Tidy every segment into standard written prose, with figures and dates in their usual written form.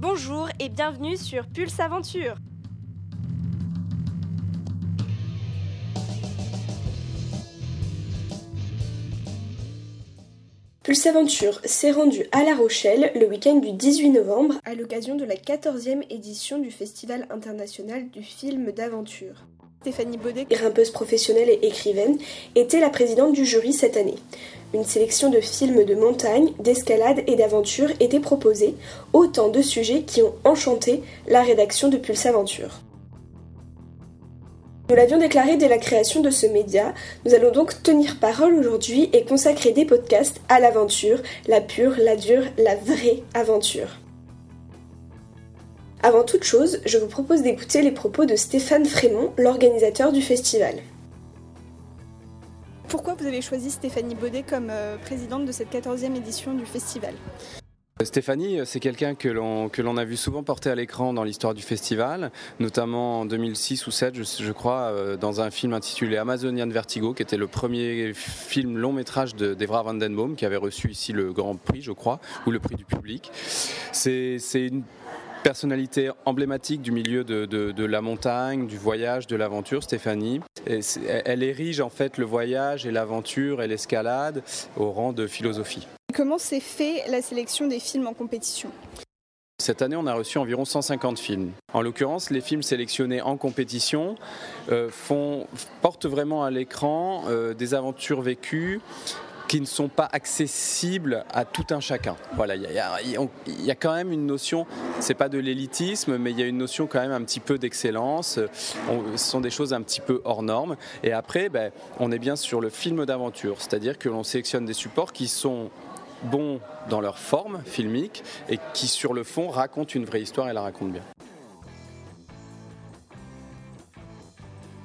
Bonjour et bienvenue sur Pulse Aventure. Pulse Aventure s'est rendu à La Rochelle le week-end du 18 novembre à l'occasion de la 14e édition du Festival international du film d'aventure. Stéphanie Bodet, grimpeuse professionnelle et écrivaine, était la présidente du jury cette année. Une sélection de films de montagne, d'escalade et d'aventure était proposée, autant de sujets qui ont enchanté la rédaction de Pulse Aventure. Nous l'avions déclaré dès la création de ce média, nous allons donc tenir parole aujourd'hui et consacrer des podcasts à l'aventure, la pure, la dure, la vraie aventure. Avant toute chose, je vous propose d'écouter les propos de Stéphane Frémont, l'organisateur du festival. Pourquoi vous avez choisi Stéphanie Bodet comme présidente de cette 14e édition du festival ? Stéphanie, c'est quelqu'un que l'on a vu souvent porter à l'écran dans l'histoire du festival, notamment en 2006 ou 2007, je crois, dans un film intitulé Amazonian Vertigo, qui était le premier film long-métrage d'Evra Van Den Boom, qui avait reçu ici le Grand Prix, je crois, ou le Prix du public. C'est une personnalité emblématique du milieu de la montagne, du voyage, de l'aventure, Stéphanie. Elle érige en fait le voyage et l'aventure et l'escalade au rang de philosophie. Comment s'est fait la sélection des films en compétition ? Cette année, on a reçu environ 150 films. En l'occurrence, les films sélectionnés en compétition portent vraiment à l'écran des aventures vécues qui ne sont pas accessibles à tout un chacun. Voilà, il y a quand même une notion, c'est pas de l'élitisme, mais il y a une notion quand même un petit peu d'excellence. Ce sont des choses un petit peu hors normes. Et après, on est bien sur le film d'aventure, c'est-à-dire que l'on sélectionne des supports qui sont bons dans leur forme filmique et qui, sur le fond, racontent une vraie histoire et la racontent bien.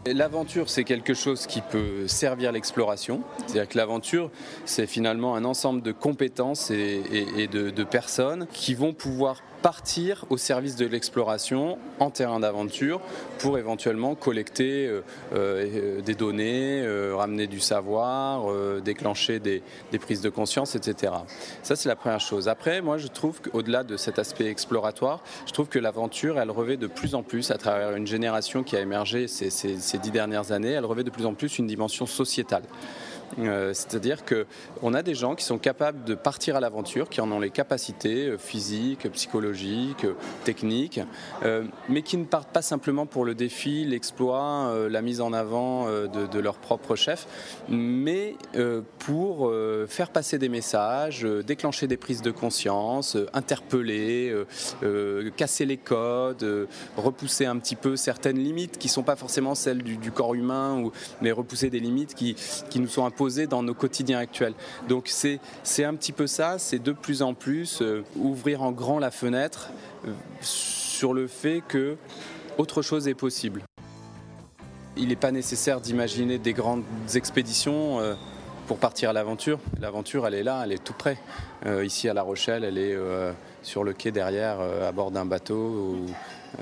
L'aventure, c'est quelque chose qui peut servir l'exploration, c'est-à-dire que l'aventure, c'est finalement un ensemble de compétences et de personnes qui vont pouvoir partir au service de l'exploration en terrain d'aventure pour éventuellement collecter des données, ramener du savoir, déclencher des prises de conscience, etc. Ça, c'est la première chose. Après, moi, je trouve qu'au-delà de cet aspect exploratoire, je trouve que l'aventure, elle revêt de plus en plus, à travers une génération qui a émergé ces 10 dernières années, elle revêt de plus en plus une dimension sociétale. C'est-à-dire qu'on a des gens qui sont capables de partir à l'aventure, qui en ont les capacités physiques, psychologiques, techniques, mais qui ne partent pas simplement pour le défi, l'exploit, la mise en avant de leur propre chef, mais pour faire passer des messages, déclencher des prises de conscience, interpeller, casser les codes, repousser un petit peu certaines limites qui ne sont pas forcément celles du corps humain, mais repousser des limites qui nous sont imposées dans nos quotidiens actuels. Donc c'est un petit peu ça, c'est de plus en plus ouvrir en grand la fenêtre sur le fait que autre chose est possible. Il n'est pas nécessaire d'imaginer des grandes expéditions pour partir à l'aventure. L'aventure, elle est là, elle est tout près. Ici à La Rochelle, elle est sur le quai derrière, à bord d'un bateau, ou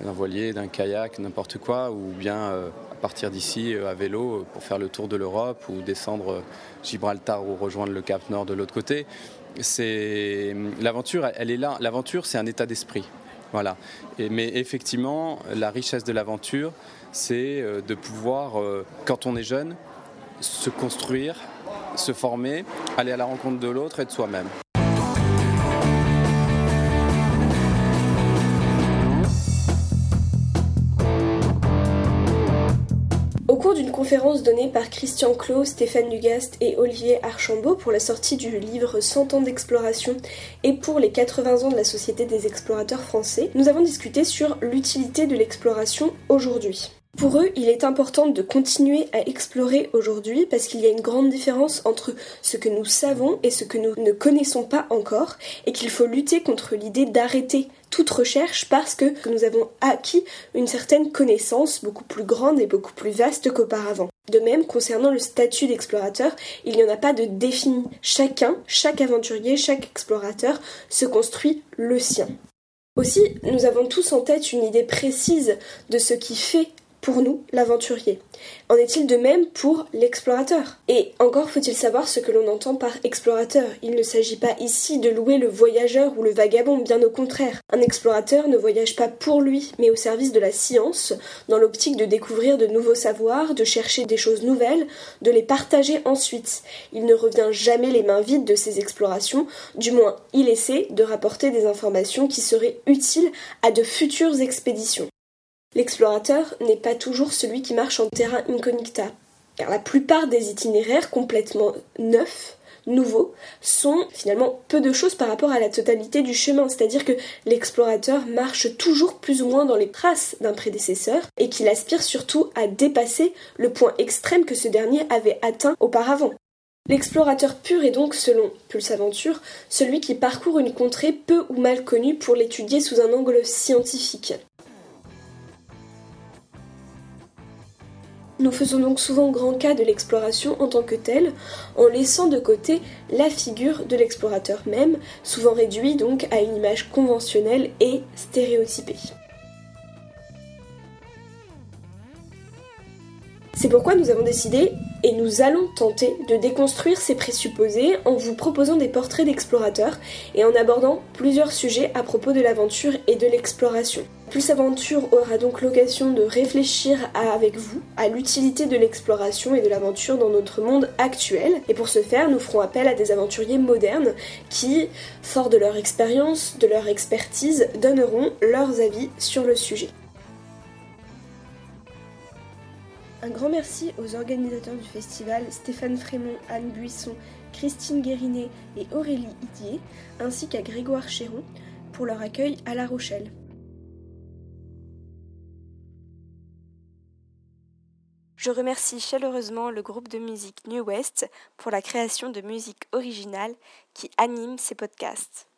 d'un voilier, d'un kayak, n'importe quoi, ou bien à partir d'ici à vélo pour faire le tour de l'Europe, ou descendre Gibraltar, ou rejoindre le Cap Nord de l'autre côté. L'aventure, elle est là. L'aventure, c'est un état d'esprit. Voilà. Mais effectivement, la richesse de l'aventure, c'est de pouvoir, quand on est jeune, se construire, se former, aller à la rencontre de l'autre et de soi-même. Conférence donnée par Christian Clot, Stéphane Dugast et Olivier Archambault pour la sortie du livre 100 ans d'exploration et pour les 80 ans de la Société des explorateurs français, nous avons discuté sur l'utilité de l'exploration aujourd'hui. Pour eux, il est important de continuer à explorer aujourd'hui parce qu'il y a une grande différence entre ce que nous savons et ce que nous ne connaissons pas encore et qu'il faut lutter contre l'idée d'arrêter toute recherche parce que nous avons acquis une certaine connaissance beaucoup plus grande et beaucoup plus vaste qu'auparavant. De même, concernant le statut d'explorateur, il n'y en a pas de défini. Chaque aventurier, chaque explorateur se construit le sien. Aussi, nous avons tous en tête une idée précise de ce qui fait pour nous, l'aventurier. En est-il de même pour l'explorateur? Et encore faut-il savoir ce que l'on entend par explorateur. Il ne s'agit pas ici de louer le voyageur ou le vagabond, bien au contraire. Un explorateur ne voyage pas pour lui, mais au service de la science, dans l'optique de découvrir de nouveaux savoirs, de chercher des choses nouvelles, de les partager ensuite. Il ne revient jamais les mains vides de ses explorations, du moins il essaie de rapporter des informations qui seraient utiles à de futures expéditions. L'explorateur n'est pas toujours celui qui marche en terrain incognita, car la plupart des itinéraires complètement neufs, nouveaux, sont finalement peu de choses par rapport à la totalité du chemin, c'est-à-dire que l'explorateur marche toujours plus ou moins dans les traces d'un prédécesseur et qu'il aspire surtout à dépasser le point extrême que ce dernier avait atteint auparavant. L'explorateur pur est donc, selon Pulse Aventure, celui qui parcourt une contrée peu ou mal connue pour l'étudier sous un angle scientifique. Nous faisons donc souvent grand cas de l'exploration en tant que telle, en laissant de côté la figure de l'explorateur même, souvent réduit donc à une image conventionnelle et stéréotypée. C'est pourquoi nous avons décidé, et nous allons tenter, de déconstruire ces présupposés en vous proposant des portraits d'explorateurs et en abordant plusieurs sujets à propos de l'aventure et de l'exploration. Pulse Aventure aura donc l'occasion de réfléchir avec vous à l'utilité de l'exploration et de l'aventure dans notre monde actuel. Et pour ce faire, nous ferons appel à des aventuriers modernes qui, forts de leur expérience, de leur expertise, donneront leurs avis sur le sujet. Un grand merci aux organisateurs du festival Stéphane Frémont, Anne Buisson, Christine Guérinet et Aurélie Hidier, ainsi qu'à Grégoire Chéron pour leur accueil à La Rochelle. Je remercie chaleureusement le groupe de musique New West pour la création de musique originale qui anime ces podcasts.